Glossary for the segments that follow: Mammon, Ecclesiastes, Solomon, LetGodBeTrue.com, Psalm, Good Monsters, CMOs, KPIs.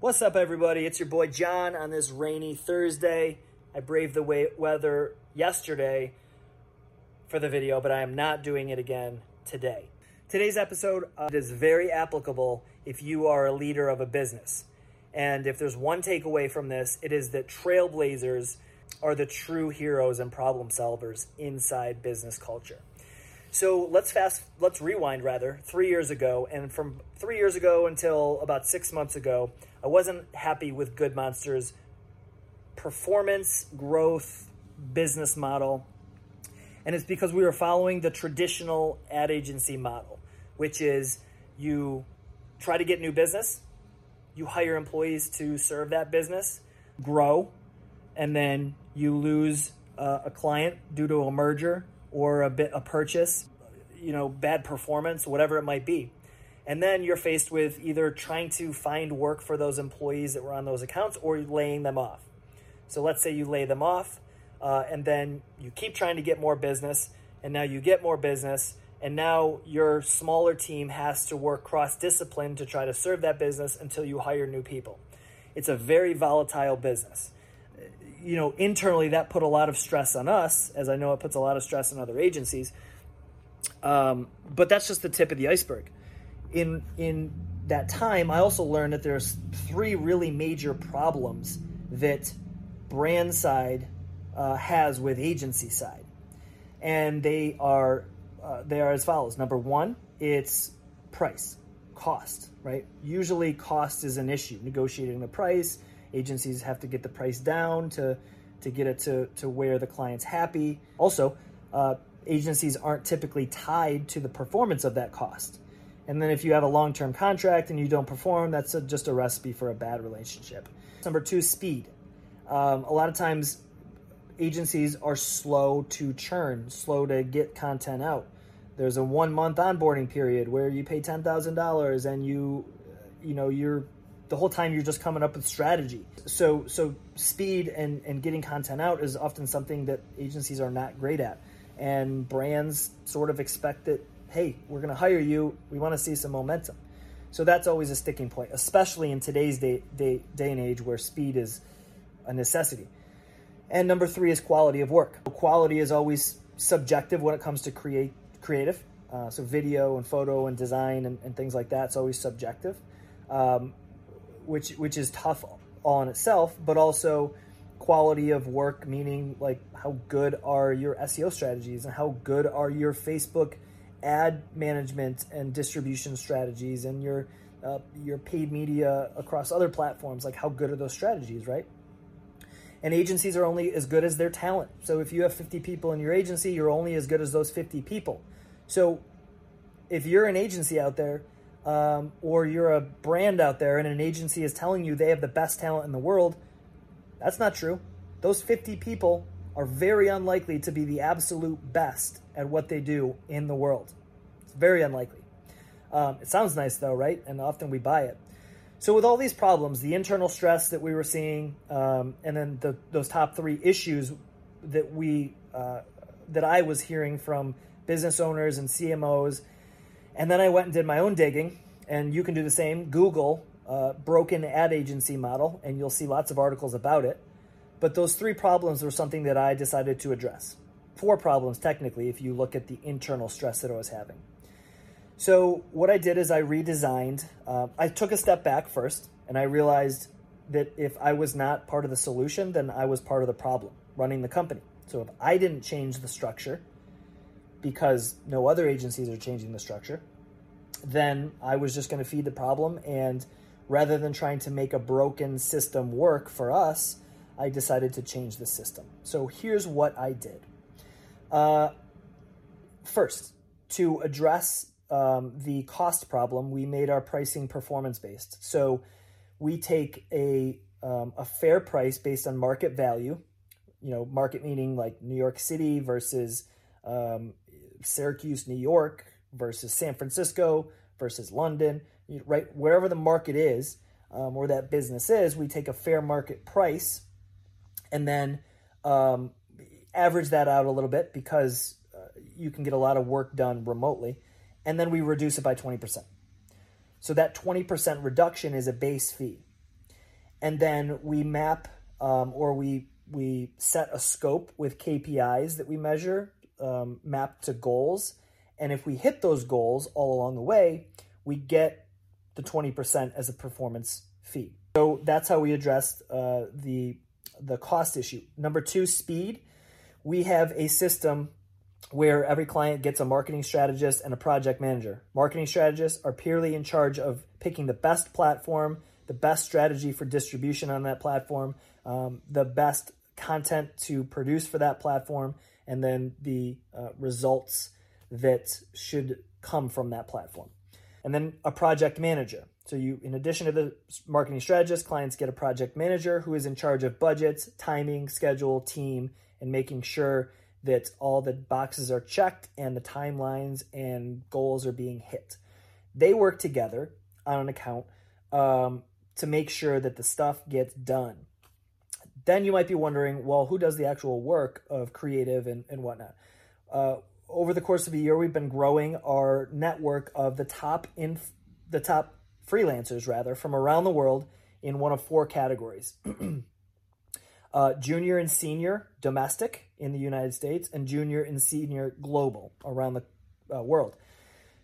What's up, everybody? It's your boy John on this rainy Thursday. I braved the weather yesterday for the video, but I am not doing it again today. Today's episode is very applicable if you are a leader of a business. And if there's one takeaway from this, it is that trailblazers are the true heroes and problem solvers inside business culture. So let's rewind 3 years ago. And from 3 years ago until about 6 months ago, I wasn't happy with Good Monsters' performance, growth, business model. And it's because we were following the traditional ad agency model, which is you try to get new business, you hire employees to serve that business, grow, and then you lose a client due to a merger or a purchase, bad performance, whatever it might be. And then you're faced with either trying to find work for those employees that were on those accounts or laying them off. So let's say you lay them off and then you keep trying to get more business, and now you get more business, and now your smaller team has to work cross-discipline to try to serve that business until you hire new people. It's a very volatile business. Internally, that put a lot of stress on us, as I know it puts a lot of stress on other agencies. But that's just the tip of the iceberg. In that time, I also learned that there's three really major problems that brand side has with agency side. And they are as follows. Number one, it's price, cost, right? Usually cost is an issue, negotiating the price. Agencies have to get the price down to get it to where the client's happy. Also, agencies aren't typically tied to the performance of that cost. And then if you have a long-term contract and you don't perform, that's just a recipe for a bad relationship. Number two, speed. A lot of times agencies are slow to churn, slow to get content out. There's a 1 month onboarding period where you pay $10,000 and you're the whole time you're just coming up with strategy. So speed and getting content out is often something that agencies are not great at. And brands sort of expect that, hey, we're going to hire you. We want to see some momentum. So that's always a sticking point, especially in today's day and age where speed is a necessity. And number three is quality of work. Quality is always subjective when it comes to creative. So video and photo and design and things like that. It's always subjective. Which is tough all in itself, but also quality of work, meaning like how good are your SEO strategies and how good are your Facebook ad management and distribution strategies and your paid media across other platforms, like how good are those strategies, right? And agencies are only as good as their talent. So if you have 50 people in your agency, you're only as good as those 50 people. So if you're an agency out there, or you're a brand out there and an agency is telling you they have the best talent in the world, that's not true. Those 50 people are very unlikely to be the absolute best at what they do in the world. It's very unlikely. It sounds nice though, right? And often we buy it. So with all these problems, the internal stress that we were seeing, and then those top three issues that I was hearing from business owners and CMOs. And then I went and did my own digging, and you can do the same. Google broken ad agency model, and you'll see lots of articles about it. But those three problems were something that I decided to address. Four problems, technically, if you look at the internal stress that I was having. So what I did is I redesigned. I took a step back first, and I realized that if I was not part of the solution, then I was part of the problem running the company. So if I didn't change the structure, because no other agencies are changing the structure, then I was just going to feed the problem. And rather than trying to make a broken system work for us, I decided to change the system. So here's what I did. First, to address the cost problem, we made our pricing performance-based. So we take a fair price based on market value, market meaning like New York City versus Syracuse, New York versus San Francisco versus London, right? Wherever the market is, or that business is, we take a fair market price and then average that out a little bit because you can get a lot of work done remotely. And then we reduce it by 20%. So that 20% reduction is a base fee. And then we map or we set a scope with KPIs that we measure, mapped to goals. And if we hit those goals all along the way, we get the 20% as a performance fee. So that's how we addressed the cost issue. Number two, speed. We have a system where every client gets a marketing strategist and a project manager. Marketing strategists are purely in charge of picking the best platform, the best strategy for distribution on that platform, the best content to produce for that platform, and then the results that should come from that platform. And then a project manager. So you, in addition to the marketing strategist, clients get a project manager who is in charge of budgets, timing, schedule, team, and making sure that all the boxes are checked and the timelines and goals are being hit. They work together on an account to make sure that the stuff gets done. Then you might be wondering, well, who does the actual work of creative and whatnot? Over the course of a year, we've been growing our network of the top freelancers, rather, from around the world in one of four categories. Junior and senior domestic in the United States, and junior and senior global around the world.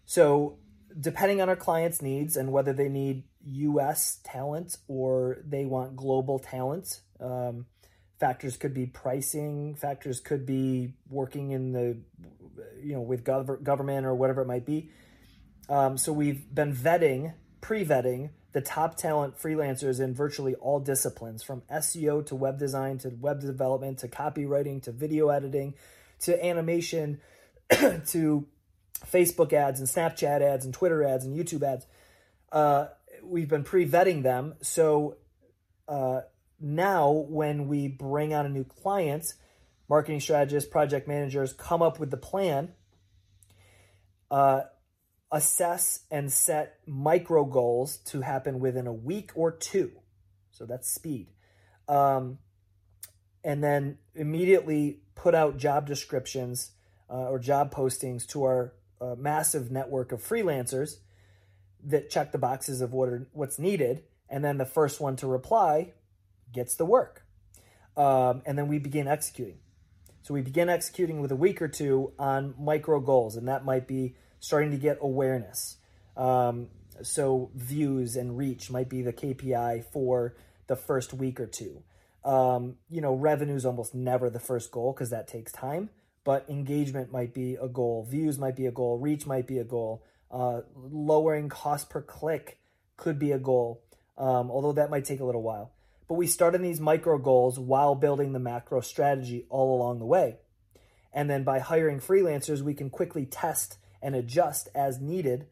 So depending on our clients' needs and whether they need U.S. talent or they want global talent, factors could be pricing, factors could be working in the, with government or whatever it might be. So we've been pre-vetting the top talent freelancers in virtually all disciplines, from SEO to web design to web development to copywriting to video editing to animation to Facebook ads and Snapchat ads and Twitter ads and YouTube ads. We've been pre-vetting them. So now when we bring on a new client, marketing strategists, project managers come up with the plan, assess and set micro goals to happen within a week or two. So that's speed. And then immediately put out job descriptions or job postings to our massive network of freelancers that check the boxes of what's needed. And then the first one to reply gets the work. And then we begin executing. So we begin executing with a week or two on micro goals. And that might be starting to get awareness. So views and reach might be the KPI for the first week or two. Revenue is almost never the first goal because that takes time, but engagement might be a goal. Views might be a goal. Reach might be a goal. Lowering cost per click could be a goal, although that might take a little while. But we start on these micro goals while building the macro strategy all along the way. And then by hiring freelancers, we can quickly test and adjust as needed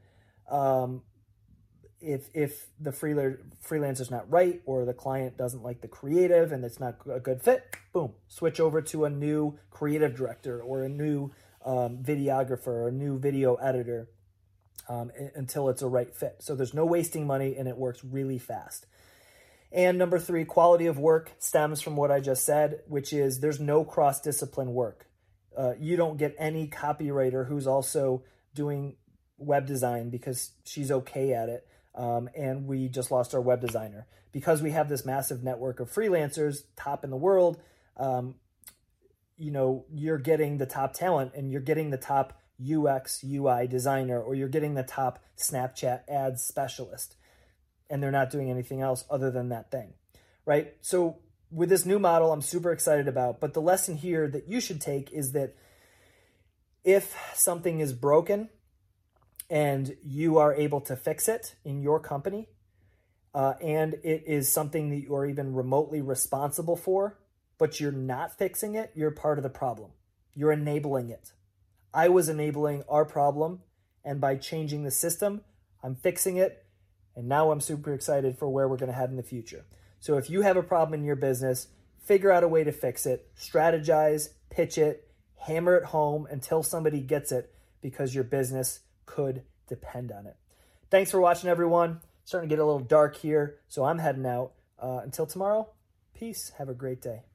if the freelancer's not right or the client doesn't like the creative and it's not a good fit, boom, switch over to a new creative director or a new videographer or a new video editor until it's a right fit. So there's no wasting money and it works really fast. And number three, quality of work stems from what I just said, which is there's no cross-discipline work. You don't get any copywriter who's also doing web design because she's okay at it. And we just lost our web designer. Because we have this massive network of freelancers, top in the world, you're getting the top talent and you're getting the top UX, UI designer, or you're getting the top Snapchat ads specialist. And they're not doing anything else other than that thing, right? So with this new model, I'm super excited about, but the lesson here that you should take is that if something is broken and you are able to fix it in your company, and it is something that you're even remotely responsible for, but you're not fixing it, you're part of the problem. You're enabling it. I was enabling our problem, and by changing the system, I'm fixing it, and now I'm super excited for where we're going to head in the future. So if you have a problem in your business, figure out a way to fix it, strategize, pitch it, hammer it home until somebody gets it, because your business could depend on it. Thanks for watching, everyone. Starting to get a little dark here, so I'm heading out. Until tomorrow, peace. Have a great day.